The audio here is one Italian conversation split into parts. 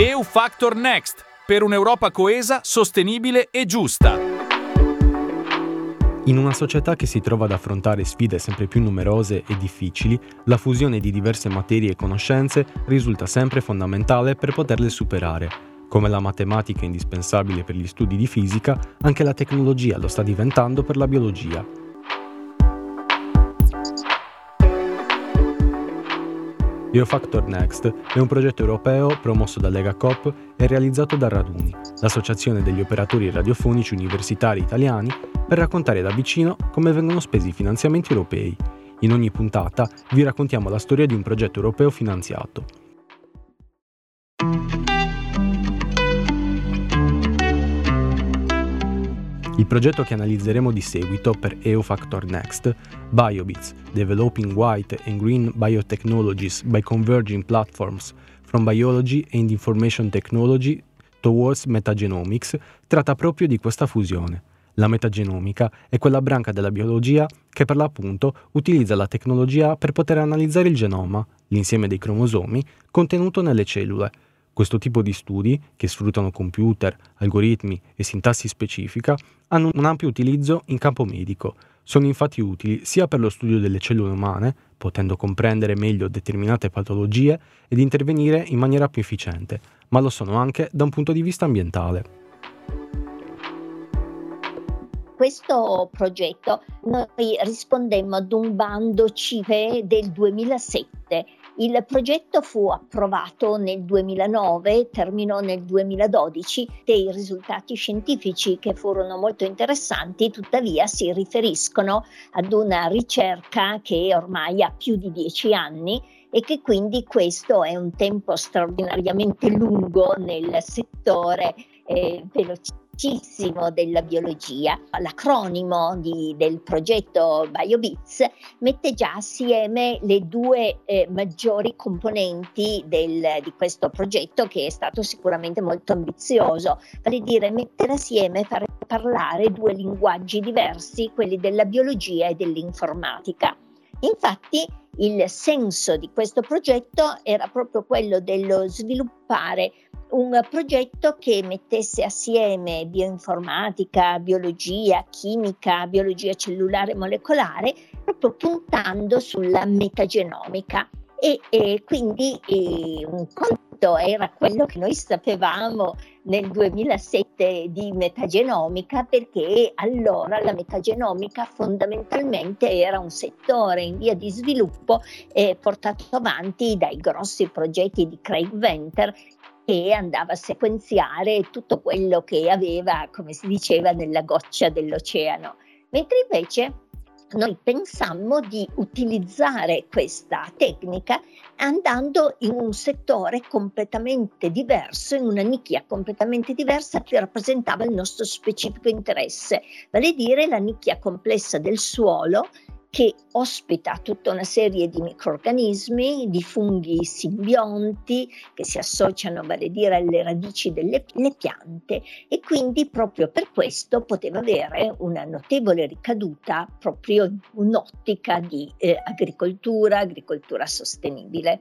EU FACTOR NEXT, per un'Europa coesa, sostenibile e giusta. In una società che si trova ad affrontare sfide sempre più numerose e difficili, la fusione di diverse materie e conoscenze risulta sempre fondamentale per poterle superare. Come la matematica è indispensabile per gli studi di fisica, anche la tecnologia lo sta diventando per la biologia. EU Factor Next è un progetto europeo promosso da Lega Coop e realizzato da Raduni, l'associazione degli operatori radiofonici universitari italiani, per raccontare da vicino come vengono spesi i finanziamenti europei. In ogni puntata vi raccontiamo la storia di un progetto europeo finanziato. Il progetto che analizzeremo di seguito per EU Factor Next, Biobits, Developing White and Green Biotechnologies by Converging Platforms from Biology and Information Technology towards Metagenomics, tratta proprio di questa fusione. La metagenomica è quella branca della biologia che per l'appunto utilizza la tecnologia per poter analizzare il genoma, l'insieme dei cromosomi, contenuto nelle cellule. Questo tipo di studi, che sfruttano computer, algoritmi e sintassi specifica, hanno un ampio utilizzo in campo medico. Sono infatti utili sia per lo studio delle cellule umane, potendo comprendere meglio determinate patologie ed intervenire in maniera più efficiente, ma lo sono anche da un punto di vista ambientale. Questo progetto noi rispondemmo ad un bando CIPE del 2007. Il progetto fu approvato nel 2009, terminò nel 2012, dei risultati scientifici che furono molto interessanti, tuttavia si riferiscono ad una ricerca che ormai ha più di 10 anni e che quindi questo è un tempo straordinariamente lungo nel settore velocissimo della biologia. L'acronimo del progetto BioBits mette già assieme le due maggiori componenti di questo progetto, che è stato sicuramente molto ambizioso, vale dire mettere assieme e fare parlare due linguaggi diversi, quelli della biologia e dell'informatica. Infatti il senso di questo progetto era proprio quello dello sviluppare un progetto che mettesse assieme bioinformatica, biologia, chimica, biologia cellulare e molecolare, proprio puntando sulla metagenomica. E quindi un conto era quello che noi sapevamo nel 2007 di metagenomica, perché allora la metagenomica fondamentalmente era un settore in via di sviluppo portato avanti dai grossi progetti di Craig Venter, che andava a sequenziare tutto quello che aveva, come si diceva, nella goccia dell'oceano. Mentre invece noi pensammo di utilizzare questa tecnica andando in un settore completamente diverso, in una nicchia completamente diversa che rappresentava il nostro specifico interesse, vale dire la nicchia complessa del suolo, che ospita tutta una serie di microrganismi, di funghi simbionti che si associano, vale dire, alle radici delle piante, e quindi proprio per questo poteva avere una notevole ricaduta proprio in un'ottica di agricoltura sostenibile.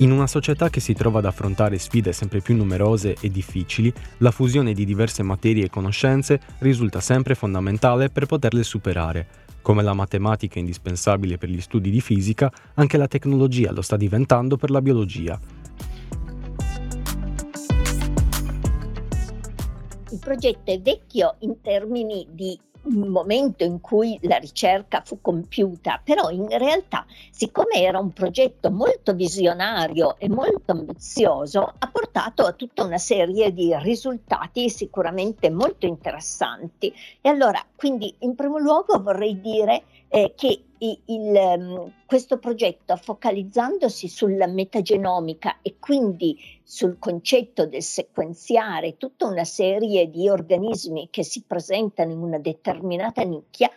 In una società che si trova ad affrontare sfide sempre più numerose e difficili, la fusione di diverse materie e conoscenze risulta sempre fondamentale per poterle superare. Come la matematica è indispensabile per gli studi di fisica, anche la tecnologia lo sta diventando per la biologia. Il progetto è vecchio in termini di un momento in cui la ricerca fu compiuta, però in realtà, siccome era un progetto molto visionario e molto ambizioso, ha portato a tutta una serie di risultati sicuramente molto interessanti. E allora, quindi, in primo luogo vorrei dire che questo progetto, focalizzandosi sulla metagenomica e quindi sul concetto del sequenziare tutta una serie di organismi che si presentano in una determinata nicchia,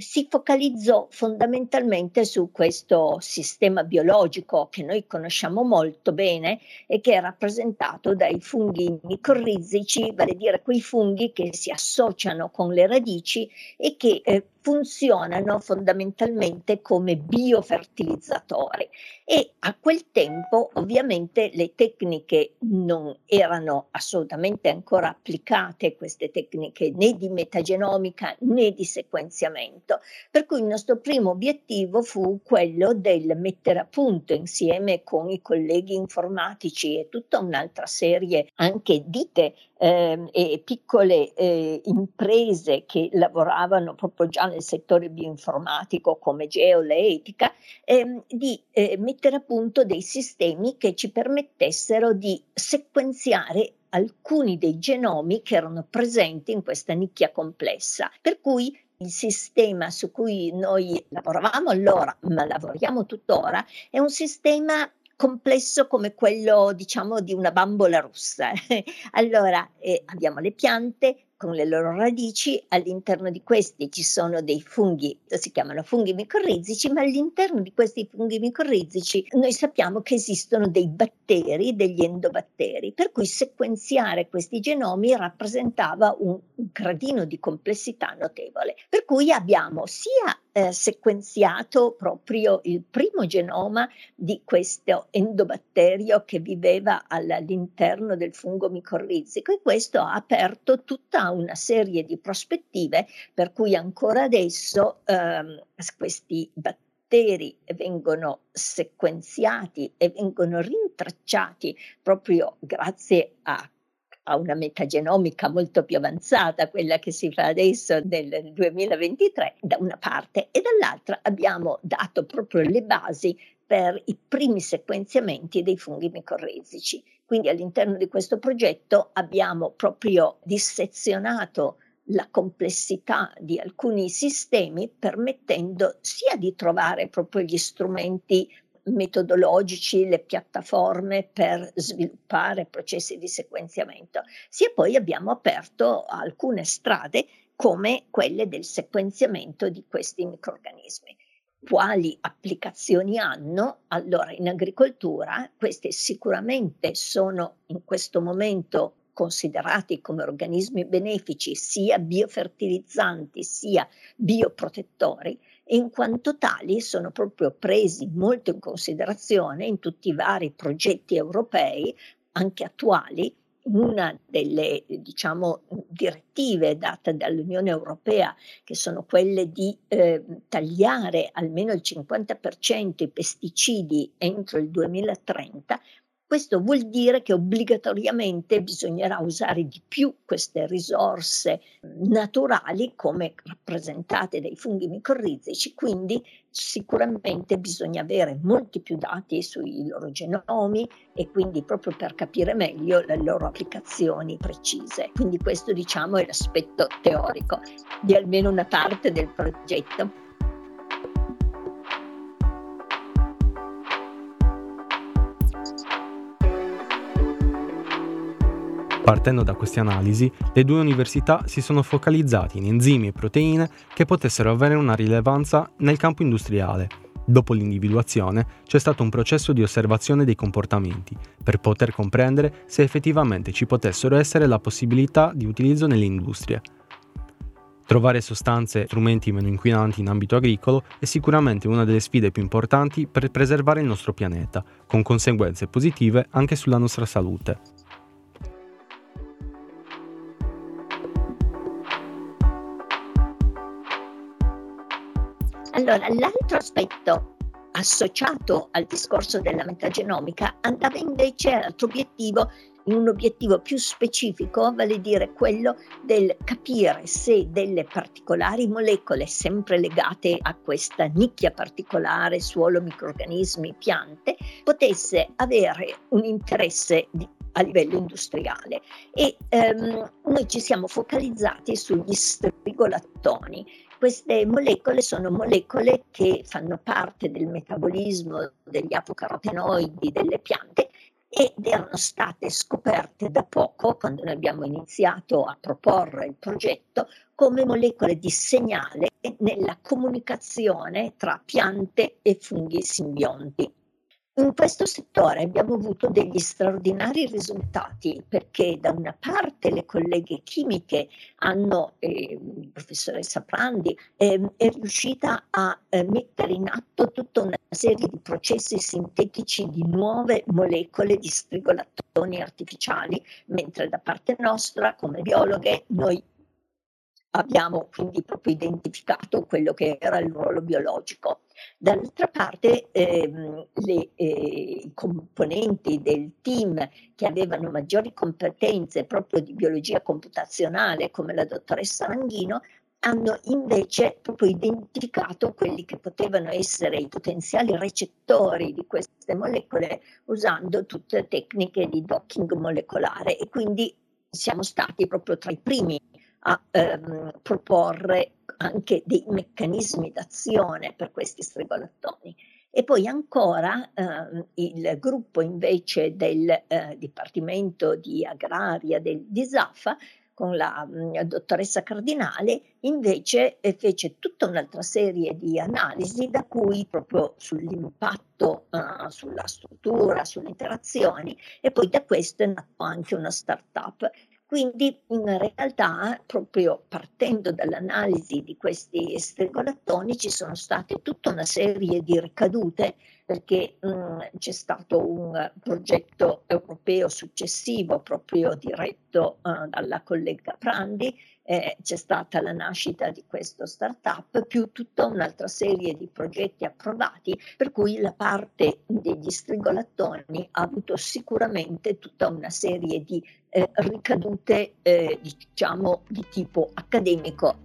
si focalizzò fondamentalmente su questo sistema biologico che noi conosciamo molto bene e che è rappresentato dai funghi micorrizici, vale a dire quei funghi che si associano con le radici e che funzionano fondamentalmente come biofertilizzatori. E a quel tempo ovviamente le tecniche non erano assolutamente ancora applicate, queste tecniche né di metagenomica né di sequenziamento, per cui il nostro primo obiettivo fu quello del mettere a punto insieme con i colleghi informatici e tutta un'altra serie anche ditte e piccole imprese che lavoravano proprio già nel settore bioinformatico come Geoletica, di mettere a punto dei sistemi che ci permettessero di sequenziare alcuni dei genomi che erano presenti in questa nicchia complessa, per cui il sistema su cui noi lavoravamo allora, ma lavoriamo tuttora, è un sistema complesso come quello, diciamo, di una bambola russa. Allora, abbiamo le piante con le loro radici, all'interno di questi ci sono dei funghi, si chiamano funghi micorrizici, ma all'interno di questi funghi micorrizici noi sappiamo che esistono dei batteri, degli endobatteri, per cui sequenziare questi genomi rappresentava un gradino di complessità notevole. Per cui abbiamo sia sequenziato proprio il primo genoma di questo endobatterio che viveva all'interno del fungo micorrizico, e questo ha aperto tutta una serie di prospettive per cui ancora adesso questi batteri vengono sequenziati e vengono rintracciati proprio grazie a una metagenomica molto più avanzata, quella che si fa adesso nel 2023, da una parte, e dall'altra abbiamo dato proprio le basi per i primi sequenziamenti dei funghi micorrizici. Quindi all'interno di questo progetto abbiamo proprio dissezionato la complessità di alcuni sistemi, permettendo sia di trovare proprio gli strumenti metodologici, le piattaforme per sviluppare processi di sequenziamento, sia poi abbiamo aperto alcune strade come quelle del sequenziamento di questi microrganismi. Quali applicazioni hanno? Allora, in agricoltura queste sicuramente sono in questo momento considerati come organismi benefici, sia biofertilizzanti sia bioprotettori, e in quanto tali sono proprio presi molto in considerazione in tutti i vari progetti europei, anche attuali. Una delle, diciamo, direttive date dall'Unione Europea, che sono quelle di tagliare almeno il 50% i pesticidi entro il 2030, questo vuol dire che obbligatoriamente bisognerà usare di più queste risorse naturali come rappresentate dai funghi micorrizici, quindi sicuramente bisogna avere molti più dati sui loro genomi e quindi proprio per capire meglio le loro applicazioni precise. Quindi questo, diciamo, è l'aspetto teorico di almeno una parte del progetto. Partendo da queste analisi, le due università si sono focalizzate in enzimi e proteine che potessero avere una rilevanza nel campo industriale. Dopo l'individuazione c'è stato un processo di osservazione dei comportamenti per poter comprendere se effettivamente ci potessero essere la possibilità di utilizzo nell'industria. Trovare sostanze e strumenti meno inquinanti in ambito agricolo è sicuramente una delle sfide più importanti per preservare il nostro pianeta, con conseguenze positive anche sulla nostra salute. Allora, l'altro aspetto associato al discorso della metagenomica andava invece all'altro obiettivo, in un obiettivo più specifico, vale a dire quello del capire se delle particolari molecole, sempre legate a questa nicchia particolare, suolo, microrganismi, piante, potesse avere un interesse a livello industriale. E noi ci siamo focalizzati sugli strigolattoni. Queste molecole sono molecole che fanno parte del metabolismo degli apocarotenoidi delle piante ed erano state scoperte da poco, quando noi abbiamo iniziato a proporre il progetto, come molecole di segnale nella comunicazione tra piante e funghi simbionti. In questo settore abbiamo avuto degli straordinari risultati, perché da una parte le colleghe chimiche hanno, professoressa Prandi, è riuscita a mettere in atto tutta una serie di processi sintetici di nuove molecole di sprigolatoni artificiali, mentre da parte nostra, come biologhe, noi abbiamo quindi proprio identificato quello che era il ruolo biologico. Dall'altra parte i componenti del team che avevano maggiori competenze proprio di biologia computazionale, come la dottoressa Ranghino, hanno invece proprio identificato quelli che potevano essere i potenziali recettori di queste molecole usando tutte tecniche di docking molecolare, e quindi siamo stati proprio tra i primi a proporre anche dei meccanismi d'azione per questi sprigolatoni. E poi ancora il gruppo invece del Dipartimento di Agraria del DISAFA, con la dottoressa Cardinale, invece fece tutta un'altra serie di analisi, da cui proprio sull'impatto sulla struttura, sulle interazioni, e poi da questo è nato anche una startup. Quindi in realtà, proprio partendo dall'analisi di questi sprigolatoni, ci sono state tutta una serie di ricadute, perché c'è stato un progetto europeo successivo, proprio diretto dalla collega Prandi, c'è stata la nascita di questo startup, più tutta un'altra serie di progetti approvati, per cui la parte degli sprigolatoni ha avuto sicuramente tutta una serie di ricadute diciamo di tipo accademico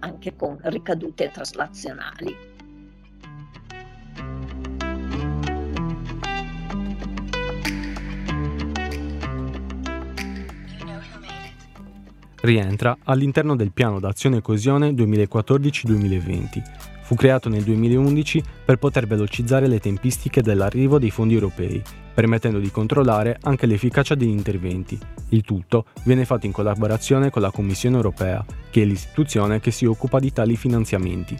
anche con ricadute traslazionali. Rientra all'interno del Piano d'Azione e Coesione 2014-2020. Fu creato nel 2011 per poter velocizzare le tempistiche dell'arrivo dei fondi europei, permettendo di controllare anche l'efficacia degli interventi. Il tutto viene fatto in collaborazione con la Commissione Europea, che è l'istituzione che si occupa di tali finanziamenti.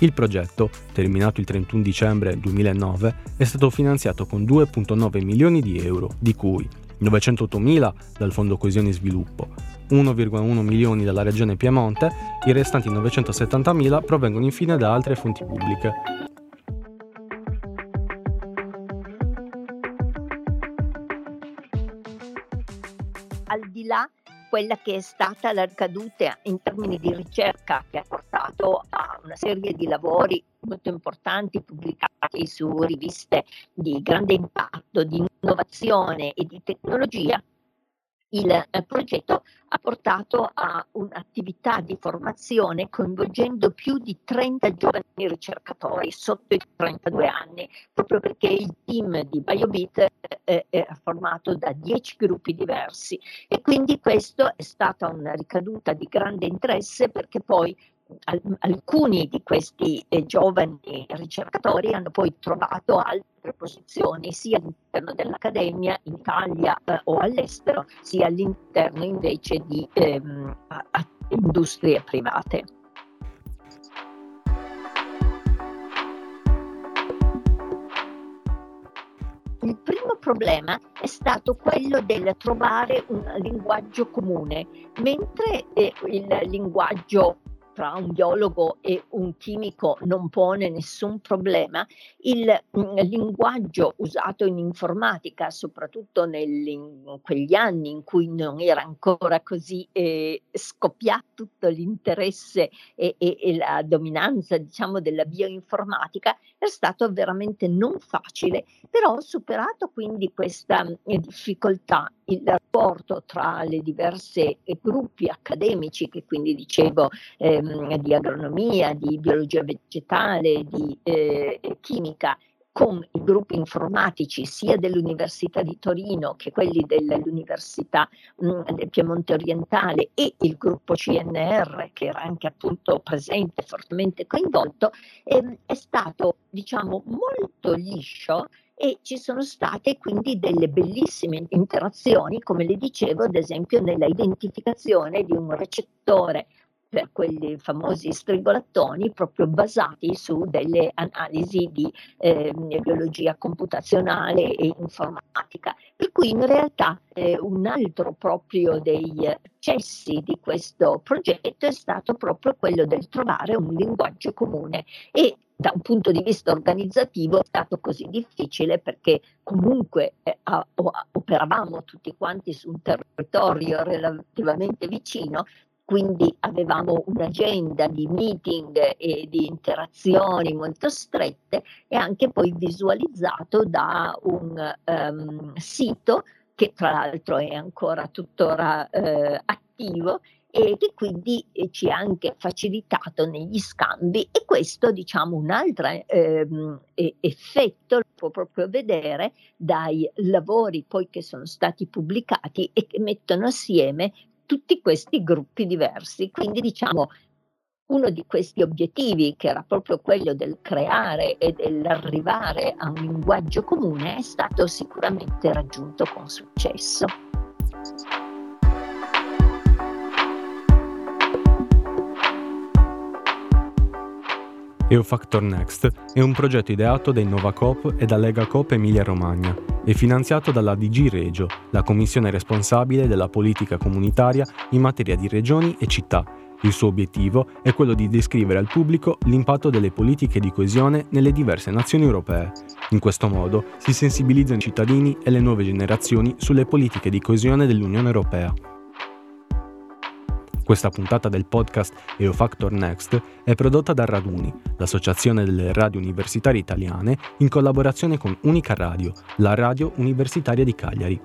Il progetto, terminato il 31 dicembre 2009, è stato finanziato con 2,9 milioni di euro, di cui 908.000 dal Fondo Coesione e Sviluppo, 1,1 milioni dalla Regione Piemonte, i restanti 970.000 provengono infine da altre fonti pubbliche. Al di là quella che è stata la ricaduta in termini di ricerca, che ha portato a una serie di lavori molto importanti pubblicati su riviste di grande impatto, di innovazione e di tecnologia, il progetto ha portato a un'attività di formazione coinvolgendo più di 30 giovani ricercatori sotto i 32 anni, proprio perché il team di Biobits era formato da 10 gruppi diversi, e quindi questo è stata una ricaduta di grande interesse, perché poi alcuni di questi giovani ricercatori hanno poi trovato altre posizioni sia all'interno dell'Accademia in Italia o all'estero, sia all'interno invece di industrie private. Il primo problema è stato quello del trovare un linguaggio comune, mentre il linguaggio tra un biologo e un chimico non pone nessun problema, il linguaggio usato in informatica, soprattutto in quegli anni in cui non era ancora così scoppiato tutto l'interesse e la dominanza, diciamo, della bioinformatica, è stato veramente non facile. Però, superato quindi questa difficoltà, il rapporto tra le diverse gruppi accademici, che quindi dicevo di agronomia, di biologia vegetale, di chimica, con i gruppi informatici sia dell'Università di Torino che quelli dell'Università del Piemonte Orientale, e il gruppo CNR, che era anche appunto presente, fortemente coinvolto, è stato, diciamo, molto liscio e ci sono state quindi delle bellissime interazioni, come le dicevo, ad esempio nella identificazione di un recettore per quelli famosi strigolattoni, proprio basati su delle analisi di biologia computazionale e informatica. Per cui in realtà un altro proprio dei successi di questo progetto è stato proprio quello del trovare un linguaggio comune, e da un punto di vista organizzativo è stato così difficile perché comunque operavamo tutti quanti su un territorio relativamente vicino. Quindi avevamo un'agenda di meeting e di interazioni molto strette, e anche poi visualizzato da un sito che tra l'altro è ancora tuttora attivo, e che quindi ci ha anche facilitato negli scambi. E questo, diciamo, un altro effetto lo può proprio vedere dai lavori poi che sono stati pubblicati e che mettono assieme tutti questi gruppi diversi. Quindi diciamo uno di questi obiettivi, che era proprio quello del creare e dell'arrivare a un linguaggio comune, è stato sicuramente raggiunto con successo. EU Factor Next è un progetto ideato da InnovaCop e da Lega Coop Emilia Romagna e finanziato dalla DG Regio, la commissione responsabile della politica comunitaria in materia di regioni e città. Il suo obiettivo è quello di descrivere al pubblico l'impatto delle politiche di coesione nelle diverse nazioni europee. In questo modo si sensibilizzano i cittadini e le nuove generazioni sulle politiche di coesione dell'Unione Europea. Questa puntata del podcast EU Factor Next è prodotta da Raduni, l'associazione delle radio universitarie italiane, in collaborazione con Unica Radio, la radio universitaria di Cagliari.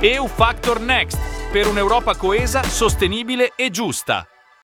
EU Factor Next, per un'Europa coesa, sostenibile e giusta.